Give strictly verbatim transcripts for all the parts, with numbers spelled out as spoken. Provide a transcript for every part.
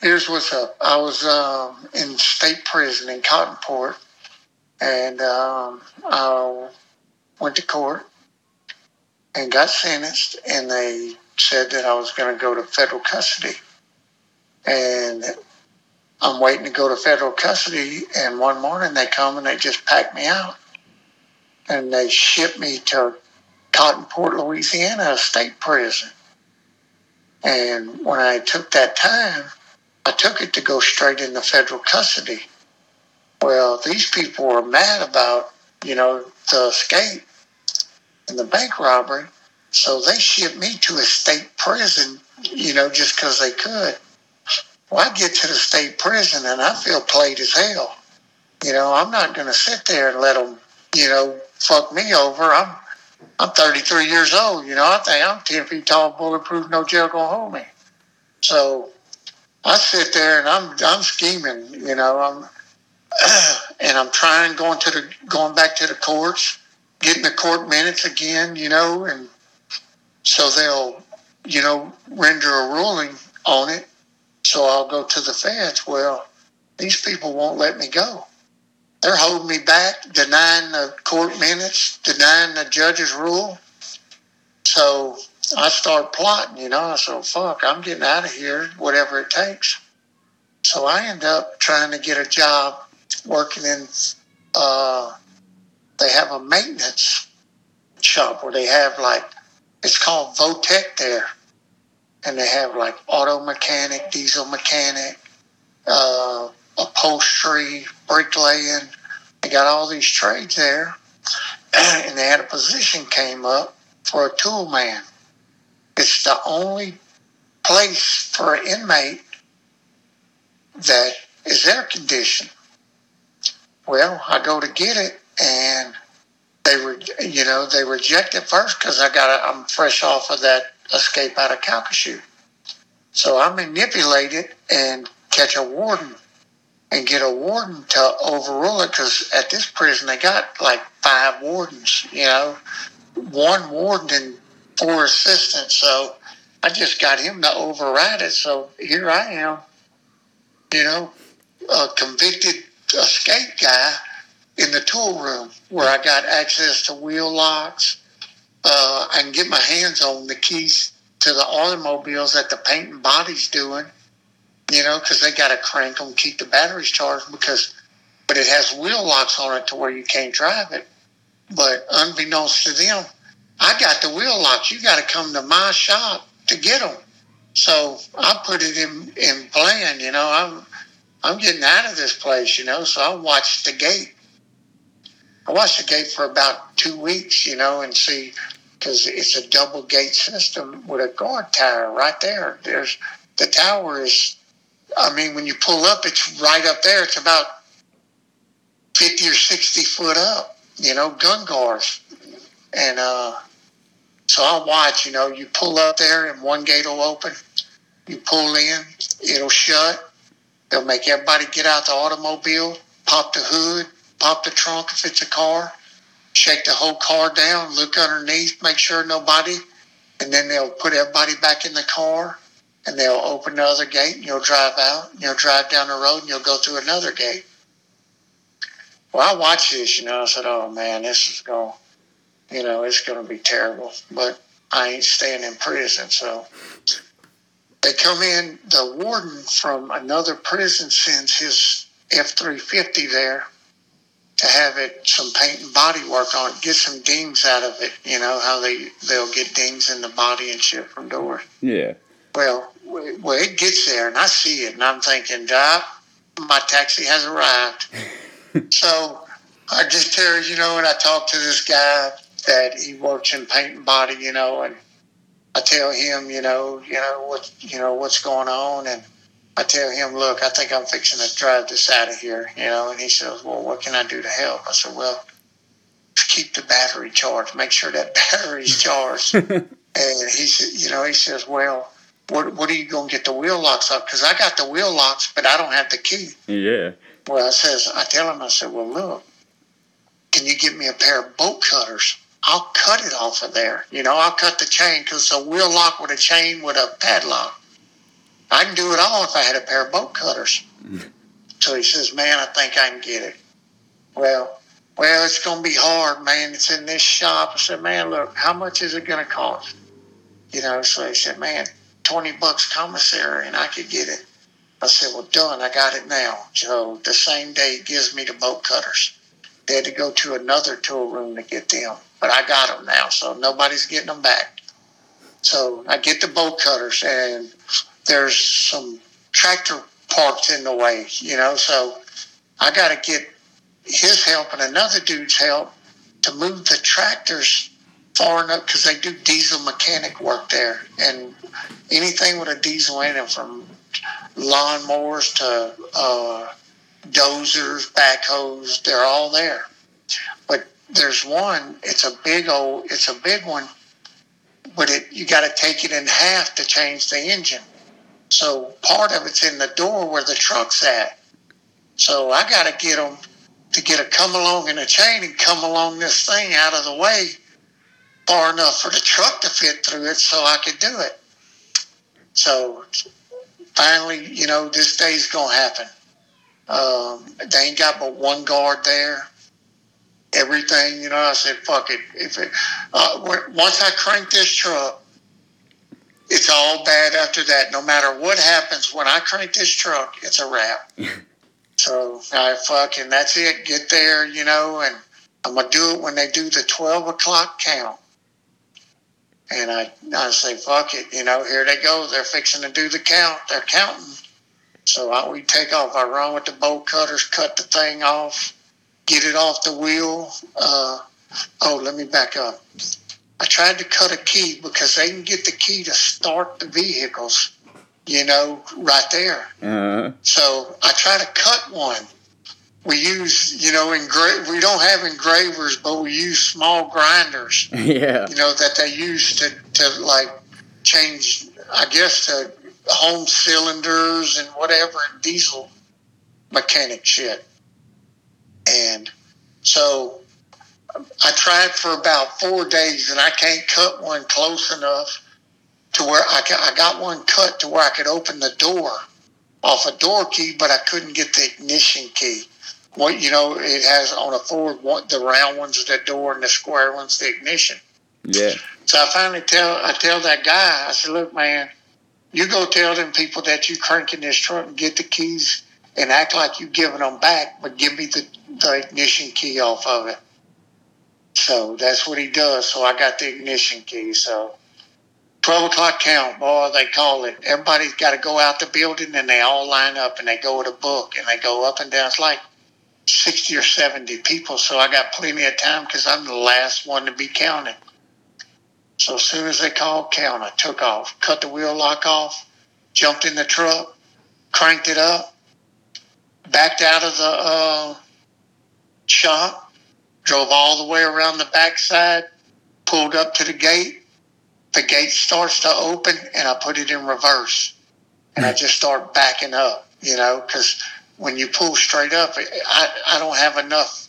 Here's what's up. I was um, in state prison in Cottonport, and um, I went to court and got sentenced, and they said that I was going to go to federal custody. And I'm waiting to go to federal custody, and one morning they come and they just pack me out. And they shipped me to Cottonport, Louisiana, a state prison. And when I took that time, I took it to go straight into federal custody. Well, these people were mad about, you know, the escape and the bank robbery. So they shipped me to a state prison, you know, just because they could. Well, I get to the state prison and I feel played as hell. You know, I'm not going to sit there and let them, you know, fuck me over. I'm I'm thirty-three years old. You know, I think I'm ten feet tall, bulletproof, no jail gonna hold me. So I sit there and I'm I'm scheming. You know, I'm and I'm trying going to the going back to the courts, getting the court minutes again. You know, and so they'll you know render a ruling on it. So I'll go to the feds. Well, these people won't let me go. They're holding me back, denying the court minutes, denying the judge's rule. So I start plotting, you know. I said, fuck, I'm getting out of here, whatever it takes. So I end up trying to get a job working in, uh, they have a maintenance shop where they have like, it's called Vo-Tech there. And they have like auto mechanic, diesel mechanic, uh, upholstery, bricklaying. They got all these trades there. And they had a position came up for a tool man. It's the only place for an inmate that is air conditioned. Well, I go to get it, and they were, you know, they reject it first because I got, I'm fresh off of that escape out of Calcasieu. So I manipulate it and catch a warden and get a warden to overrule it, because at this prison they got like five wardens, you know, one warden and four assistants. So I just got him to override it. So here I am, you know, a convicted escape guy in the tool room where I got access to wheel locks. Uh, I can get my hands on the keys to the automobiles that the paint and body's doing, you know, because they got to crank them, keep the batteries charged, because, but it has wheel locks on it to where you can't drive it. But unbeknownst to them, I got the wheel locks. You got to come to my shop to get them. So I put it in, in plan, you know, I'm, I'm getting out of this place, you know, so I watched the gate. I watched the gate for about two weeks, you know, and see, because it's a double gate system with a guard tower right there. There's the tower is, I mean, when you pull up, it's right up there. It's about fifty or sixty foot up, you know, gun guards. And uh, so I watch, you know, you pull up there and one gate will open. You pull in, it'll shut. They'll make everybody get out the automobile, pop the hood, pop the trunk if it's a car, shake the whole car down, look underneath, make sure nobody, and then they'll put everybody back in the car, and they'll open the other gate, and you'll drive out, and you'll drive down the road, and you'll go through another gate. Well, I watched this, you know, I said, oh, man, this is going, you know, it's going to be terrible, but I ain't staying in prison, so they come in, the warden from another prison sends his F three fifty there, to have it, some paint and body work on it, get some dings out of it, you know, how they, they'll get dings in the body and shit from doors. Yeah. Well, well, it gets there, and I see it, and I'm thinking, Doc, my taxi has arrived. So I just tell you, you know, and I talk to this guy that he works in paint and body, you know, and I tell him, you know, you know, what, you know, what's going on, and I tell him, look, I think I'm fixing to drive this out of here, you know, and he says, well, what can I do to help? I said, well, keep the battery charged. Make sure that battery's charged. And he said, you know, he says, well, what, what are you going to get the wheel locks up? Because I got the wheel locks, but I don't have the key. Yeah. Well, I says, I tell him, I said, well, look, can you get me a pair of bolt cutters? I'll cut it off of there. You know, I'll cut the chain, because a wheel lock with a chain with a padlock. I can do it all if I had a pair of bolt cutters. So he says, man, I think I can get it. Well, well, it's going to be hard, man. It's in this shop. I said, man, look, how much is it going to cost? You know, so he said, man, twenty bucks commissary, and I could get it. I said, well, done. I got it now. So the same day he gives me the bolt cutters. They had to go to another tool room to get them. But I got them now, so nobody's getting them back. So I get the bolt cutters, and there's some tractor parts in the way, you know. So I got to get his help and another dude's help to move the tractors far enough, because they do diesel mechanic work there. And anything with a diesel in it, from lawnmowers to uh, dozers, backhoes, they're all there. But there's one, it's a big old, it's a big one, but it, you got to take it in half to change the engine. So part of it's in the door where the truck's at. So I got to get them to get a come along in a chain and come along this thing out of the way far enough for the truck to fit through it so I could do it. So finally, you know, this day's going to happen. Um, they ain't got but one guard there. Everything, you know, I said, fuck it. If it uh, once I crank this truck, it's all bad after that. No matter what happens, when I crank this truck, it's a wrap. So I fucking, that's it. Get there, you know, and I'm going to do it when they do the twelve o'clock count. And I, I say, fuck it, you know, here they go. They're fixing to do the count. They're counting. So I, we take off. I run with the bolt cutters, cut the thing off, get it off the wheel. Uh, oh, let me back up. I tried to cut a key because they can get the key to start the vehicles, you know, right there. Uh-huh. So I try to cut one. We use, you know, engra- we don't have engravers, but we use small grinders. Yeah. You know, that they use to, to like change, I guess, to home cylinders and whatever, and diesel mechanic shit. And so I tried for about four days, and I can't cut one close enough to where I, ca- I got one cut to where I could open the door off a door key, but I couldn't get the ignition key. What, you know, it has on a Ford, one, the round one's the door and the square one's the ignition. Yeah. So I finally tell I tell that guy, I said, look, man, you go tell them people that you cranking this truck and get the keys and act like you giving them back, but give me the, the ignition key off of it. So that's what he does. So I got the ignition key. So twelve o'clock count, boy, they call it. Everybody's got to go out the building, and they all line up, and they go with a book, and they go up and down. It's like sixty or seventy people, so I got plenty of time because I'm the last one to be counted. So as soon as they called count, I took off, cut the wheel lock off, jumped in the truck, cranked it up, backed out of the uh, shop, drove all the way around the backside, pulled up to the gate. The gate starts to open, and I put it in reverse, and I just start backing up, you know, because when you pull straight up, I, I don't have enough,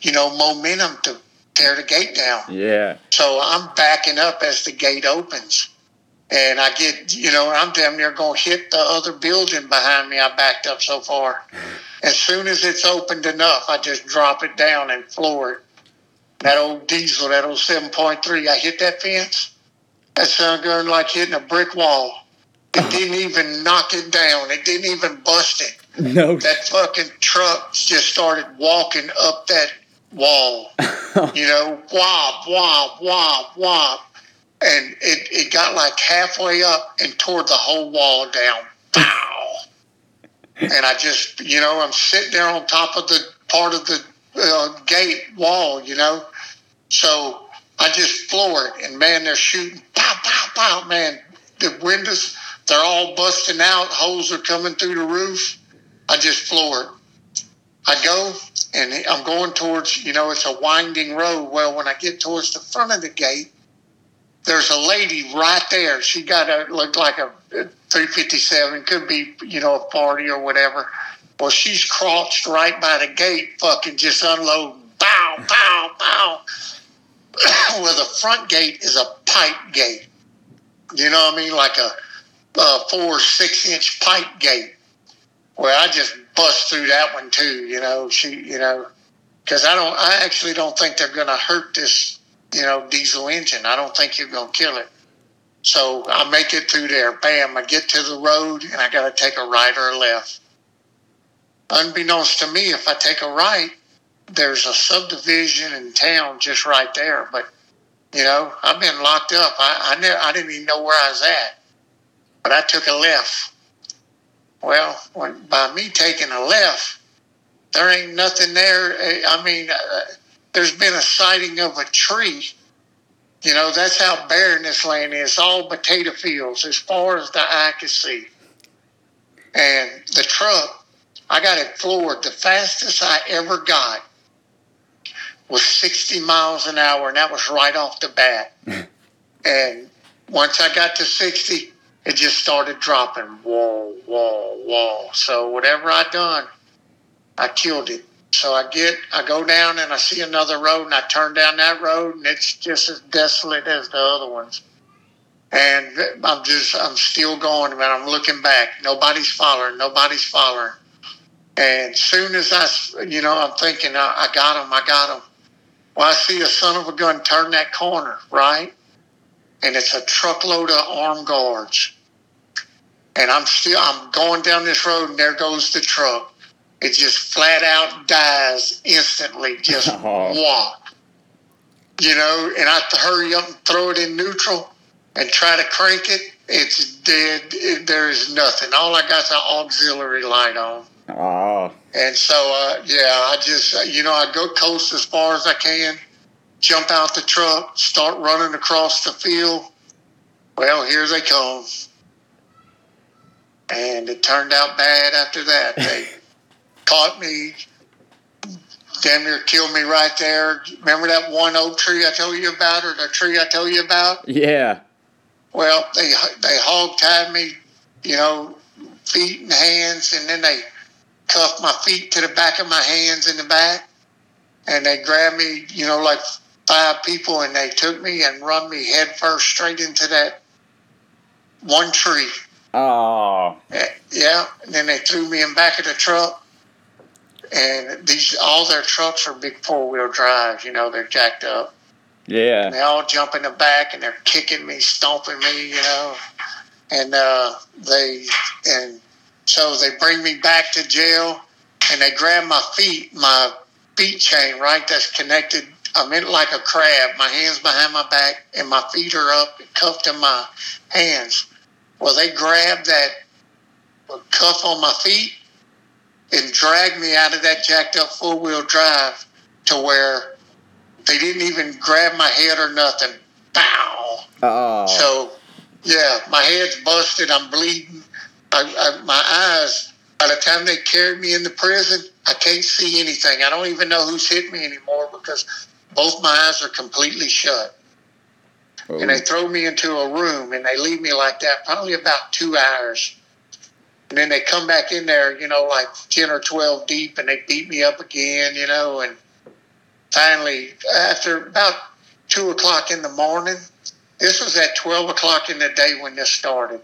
you know, momentum to tear the gate down. Yeah. So I'm backing up as the gate opens, and I get, you know, I'm damn near going to hit the other building behind me. I backed up so far. As soon as it's opened enough, I just drop it down and floor it. That old diesel, that old seven point three, I hit that fence. That sounded like hitting a brick wall. It didn't even knock it down. It didn't even bust it. No. That fucking truck just started walking up that wall. You know, womp, womp, womp, womp. And it, it got like halfway up and tore the whole wall down. Pow! And I just, you know, I'm sitting there on top of the part of the uh, gate wall, you know. So I just floor it, and man, they're shooting, pow, pow, pow, man. The windows, they're all busting out. Holes are coming through the roof. I just floor it. I go, and I'm going towards, you know, it's a winding road. Well, when I get towards the front of the gate, there's a lady right there. She got a, looked like a three fifty-seven, could be, you know, a forty or whatever. Well, she's crouched right by the gate, fucking just unloading, pow, pow, pow. Well, the front gate is a pipe gate. You know what I mean? Like a uh, four six-inch pipe gate. Well, I just bust through that one too, you know. She, you know, because I don't, I actually don't think they're going to hurt this, you know, diesel engine. I don't think you're going to kill it. So I make it through there. Bam! I get to the road, and I got to take a right or a left. Unbeknownst to me, if I take a right, there's a subdivision in town just right there. But, you know, I've been locked up. I I, ne- I didn't even know where I was at. But I took a left. Well, when, by me taking a left, there ain't nothing there. I mean, uh, there's been a sighting of a tree. You know, that's how barren this land is. It's all potato fields as far as the eye can see. And the truck, I got it floored. The fastest I ever got was sixty miles an hour, and that was right off the bat. And once I got to sixty, it just started dropping. Whoa, whoa, whoa. So whatever I done, I killed it. So I get, I go down and I see another road, and I turn down that road, and it's just as desolate as the other ones. And I'm just, I'm still going, and I'm looking back. Nobody's following. Nobody's following. And soon as I, you know, I'm thinking, I, I got him, I got him. Well, I see a son of a gun turn that corner, right? And it's a truckload of armed guards. And I'm still, I'm going down this road, and there goes the truck. It just flat out dies instantly, just walk. You know, and I have to hurry up and throw it in neutral and try to crank it. It's dead. It, there is nothing. All I got is an auxiliary light on. Oh. And so, uh, yeah, I just, you know, I go coast as far as I can, jump out the truck, start running across the field. Well, here they come. And it turned out bad after that. They caught me, damn near killed me right there. Remember that one oak tree I told you about, or the tree I told you about? Yeah. Well, they, they hog-tied me, you know, feet and hands, and then they cuffed my feet to the back of my hands in the back, and they grabbed me, you know, like five people, and they took me and run me head first straight into that one tree. Oh. Yeah, and then they threw me in back of the truck, and these all their trucks are big four-wheel drives, you know, they're jacked up. Yeah. And they all jump in the back, and they're kicking me, stomping me, you know, and uh, they, and so they bring me back to jail, and they grab my feet, my feet chain, right, that's connected. I'm in like a crab, my hands behind my back, and my feet are up, cuffed in my hands. Well, they grabbed that cuff on my feet and dragged me out of that jacked-up four-wheel drive to where they didn't even grab my head or nothing. Bow. Oh. So, yeah, my head's busted. I'm bleeding. I, I, my eyes, by the time they carried me into prison, I can't see anything. I don't even know who's hit me anymore because both my eyes are completely shut. Oh. And they throw me into a room, and they leave me like that probably about two hours. And then they come back in there, you know, like ten or twelve deep, and they beat me up again, you know. And finally, after about two o'clock in the morning, this was at twelve o'clock in the day when this started.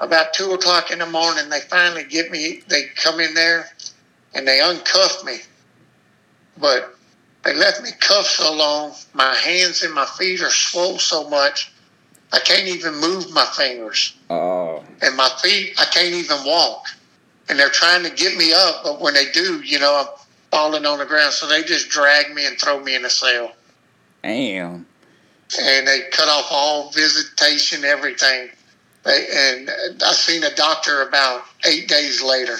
About two o'clock in the morning, they finally get me. They come in there, and they uncuff me. But they left me cuffed so long, my hands and my feet are swollen so much, I can't even move my fingers. Oh. And my feet, I can't even walk. And they're trying to get me up, but when they do, you know, I'm falling on the ground. So they just drag me and throw me in a cell. Damn. And they cut off all visitation, everything. They, and I seen a doctor about eight days later.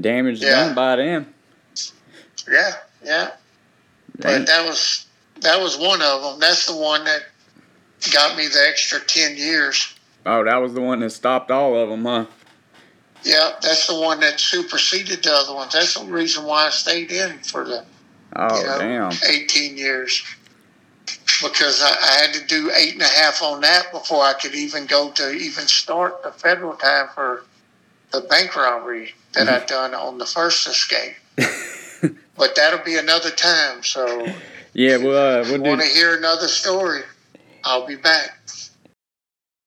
Damage yeah. done by them. Yeah, yeah. Dang. But that was that was one of them. That's the one that got me the extra ten years. Oh, that was the one that stopped all of them, huh? Yeah, that's the one that superseded the other ones. That's the reason why I stayed in for the oh, you know, damn. eighteen years. Because I, I had to do eight and a half on that before I could even go to even start the federal time for the bank robbery that mm-hmm. I'd done on the first escape. But that'll be another time. So yeah, well, uh, we'll if you want to hear another story, I'll be back.